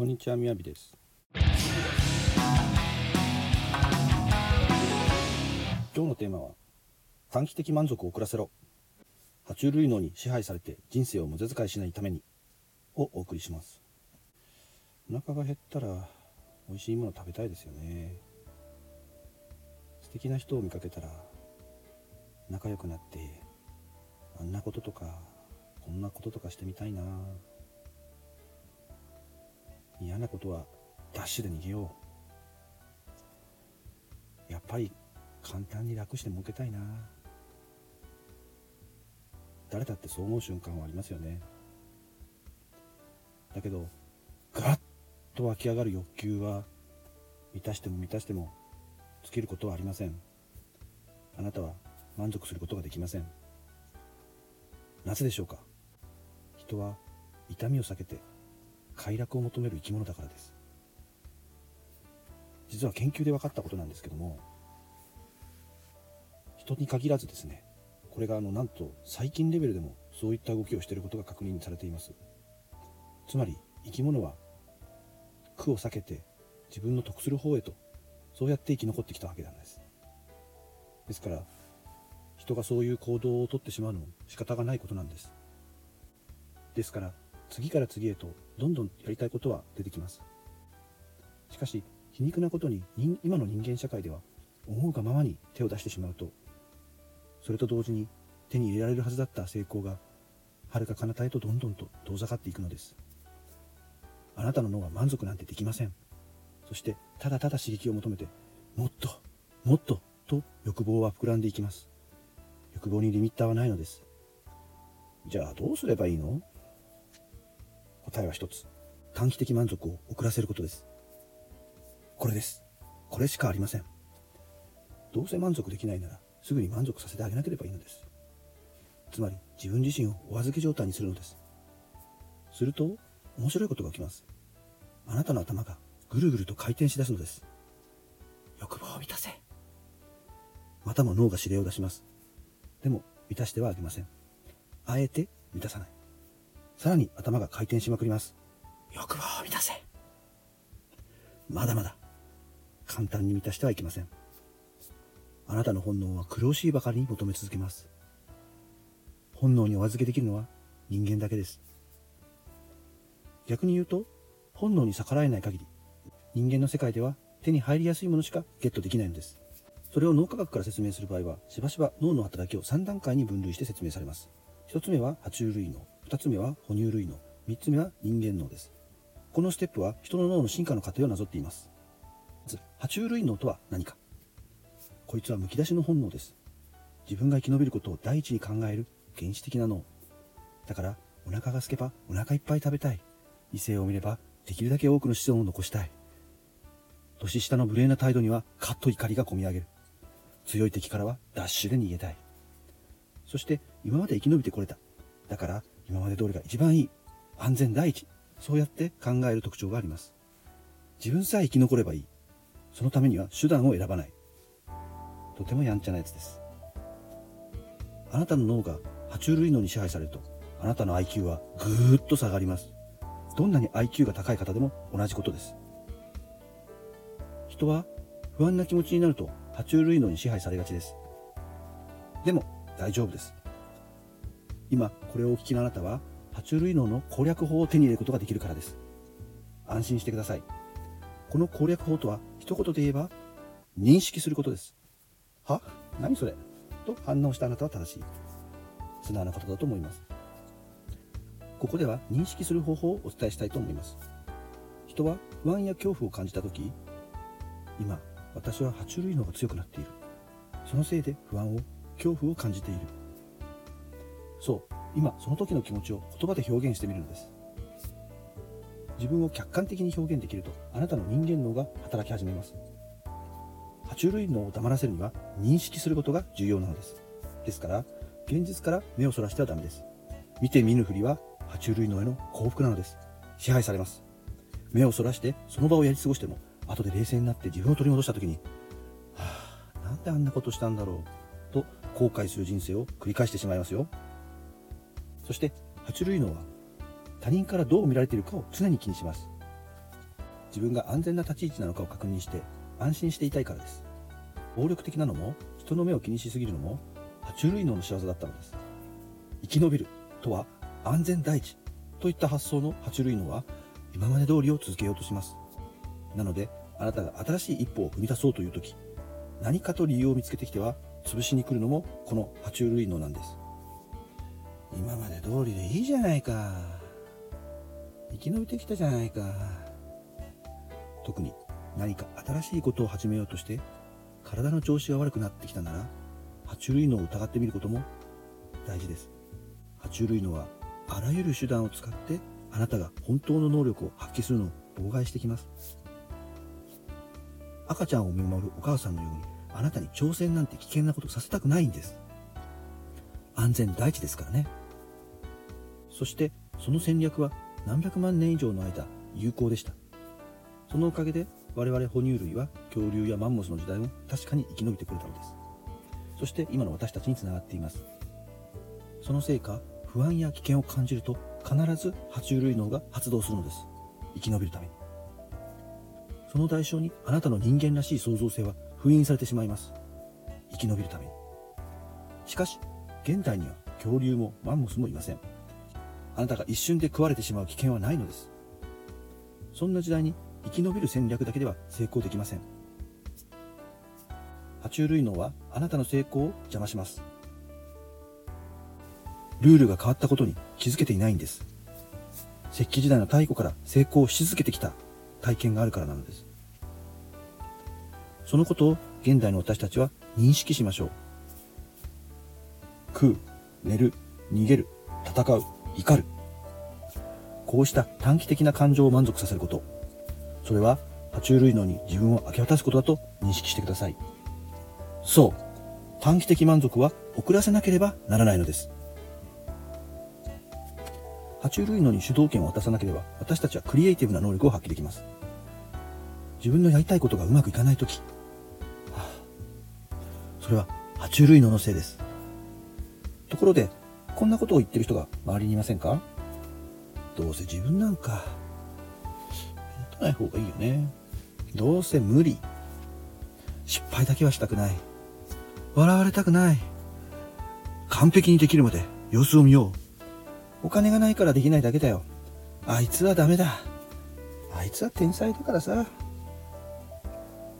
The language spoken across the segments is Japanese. こんにちは、みやびです。今日のテーマは短期的満足を遅らせろ、爬虫類脳に支配されて人生を無駄遣いしないためにをお送りします。お腹が減ったら美味しいもの食べたいですよね。素敵な人を見かけたら仲良くなって、あんなこととかこんなこととかしてみたいな。嫌なことはダッシュで逃げよう。やっぱり簡単に楽して儲けたいな。誰だってそう思う瞬間はありますよね。だけどガッと湧き上がる欲求は満たしても満たしても尽きることはありません。あなたは満足することができません。なぜでしょうか。人は痛みを避けて快楽を求める生き物だからです。実は研究で分かったことなんですけども、人に限らずですね、これがなんと細菌レベルでもそういった動きをしていることが確認されています。つまり生き物は苦を避けて自分の得する方へと、そうやって生き残ってきたわけなんです。ですから人がそういう行動をとってしまうのも仕方がないことなんです。ですから次から次へとどんどんやりたいことは出てきます。しかし皮肉なことに今の人間社会では思うがままに手を出してしまうと、それと同時に手に入れられるはずだった成功が遥か彼方へとどんどんと遠ざかっていくのです。あなたの脳は満足なんてできません。そしてただただ刺激を求めて、もっともっとと欲望は膨らんでいきます。欲望にリミッターはないのです。じゃあどうすればいいの？答えは一つ、短期的満足を遅らせることです。これです。これしかありません。どうせ満足できないならすぐに満足させてあげなければいいのです。つまり自分自身をお預け状態にするのです。すると面白いことが起きます。あなたの頭がぐるぐると回転しだすのです。欲望を満たせ。またも脳が指令を出します。でも満たしてはあげません。あえて満たさない。さらに頭が回転しまくります。欲望を満たせ。まだまだ簡単に満たしてはいけません。あなたの本能は苦しいばかりに求め続けます。本能にお預けできるのは人間だけです。逆に言うと、本能に逆らえない限り、人間の世界では手に入りやすいものしかゲットできないのです。それを脳科学から説明する場合は、しばしば脳の働きを3段階に分類して説明されます。1つ目は爬虫類脳。2つ目は哺乳類脳、3つ目は人間脳です。このステップは人の脳の進化の過程をなぞっています。まず爬虫類脳とは何か。こいつはむき出しの本能です。自分が生き延びることを第一に考える原始的な脳だから、お腹が空けばお腹いっぱい食べたい、異性を見ればできるだけ多くの子孫を残したい、年下の無礼な態度にはカッと怒りがこみ上げる、強い敵からはダッシュで逃げたい、そして今まで生き延びてこれた、だから今まで通りが一番いい、安全第一、そうやって考える特徴があります。自分さえ生き残ればいい、そのためには手段を選ばない、とてもやんちゃなやつです。あなたの脳が爬虫類脳に支配されると、あなたの IQ はぐーっと下がります。どんなに IQ が高い方でも同じことです。人は不安な気持ちになると爬虫類脳に支配されがちです。でも大丈夫です。今これをお聞きのあなたは爬虫類脳の攻略法を手に入れることができるからです。安心してください。この攻略法とは一言で言えば、認識することです。は？何それ？と反応したあなたは正しい、素直な方だと思います。ここでは認識する方法をお伝えしたいと思います。人は不安や恐怖を感じたとき、今私は爬虫類脳が強くなっている、そのせいで不安を恐怖を感じている、そう、今その時の気持ちを言葉で表現してみるのです。自分を客観的に表現できると、あなたの人間脳が働き始めます。爬虫類脳を黙らせるには認識することが重要なのです。ですから現実から目をそらしてはダメです。見て見ぬふりは爬虫類脳への降伏なのです。支配されます。目をそらしてその場をやり過ごしても、後で冷静になって自分を取り戻した時に、はぁ、なんであんなことしたんだろうと後悔する人生を繰り返してしまいますよ。そして爬虫類脳は他人からどう見られているかを常に気にします。自分が安全な立ち位置なのかを確認して安心していたいからです。暴力的なのも人の目を気にしすぎるのも爬虫類脳の仕業だったのです。生き延びるとは安全第一といった発想の爬虫類脳は今まで通りを続けようとします。なのであなたが新しい一歩を踏み出そうというとき、何かと理由を見つけてきては潰しに来るのもこの爬虫類脳なんです。今まで通りでいいじゃないか、生き延びてきたじゃないか。特に何か新しいことを始めようとして体の調子が悪くなってきたなら爬虫類脳を疑ってみることも大事です。爬虫類脳はあらゆる手段を使ってあなたが本当の能力を発揮するのを妨害してきます。赤ちゃんを見守るお母さんのようにあなたに挑戦なんて危険なことをさせたくないんです。安全第一ですからね。そしてその戦略は何百万年以上の間有効でした。そのおかげで我々哺乳類は恐竜やマンモスの時代も確かに生き延びてくれたのです。そして今の私たちにつながっています。そのせいか不安や危険を感じると必ず爬虫類脳が発動するのです。生き延びるためにその代償にあなたの人間らしい創造性は封印されてしまいます。生き延びるために。しかし現代には恐竜もマンモスもいません。あなたが一瞬で食われてしまう危険はないのです。そんな時代に生き延びる戦略だけでは成功できません。爬虫類脳はあなたの成功を邪魔します。ルールが変わったことに気づけていないんです。石器時代の太古から成功し続けてきた体験があるからなのです。そのことを現代の私たちは認識しましょう。食う、寝る、逃げる、戦う、怒る、こうした短期的な感情を満足させること、それは爬虫類脳に自分を明け渡すことだと認識してください。そう、短期的満足は遅らせなければならないのです。爬虫類脳に主導権を渡さなければ私たちはクリエイティブな能力を発揮できます。自分のやりたいことがうまくいかないとき、それは爬虫類脳のせいです。ところでこんなことを言ってる人が周りにいませんか？どうせ自分なんかない方がいいよね。どうせ無理。失敗だけはしたくない。笑われたくない。完璧にできるまで様子を見よう。お金がないからできないだけだよ。あいつはダメだ。あいつは天才だからさ。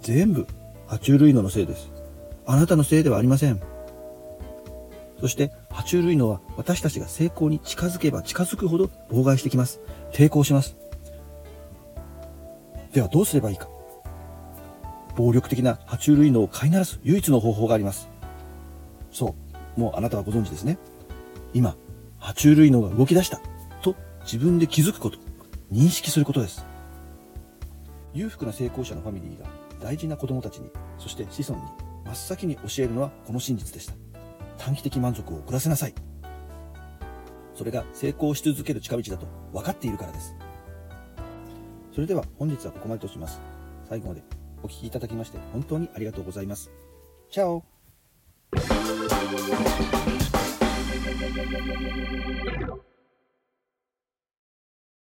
全部爬虫類脳のせいです。あなたのせいではありません。そして爬虫類脳は私たちが成功に近づけば近づくほど妨害してきます。抵抗します。ではどうすればいいか。暴力的な爬虫類脳を飼いならす唯一の方法があります。そう、もうあなたはご存知ですね。今、爬虫類脳が動き出したと自分で気づくこと、認識することです。裕福な成功者のファミリーが大事な子供たちに、そして子孫に真っ先に教えるのはこの真実でした。短期的満足を遅らせなさい。それが成功し続ける近道だと分かっているからです。それでは本日はここまでとします。最後までお聞きいただきまして本当にありがとうございます。チャオ。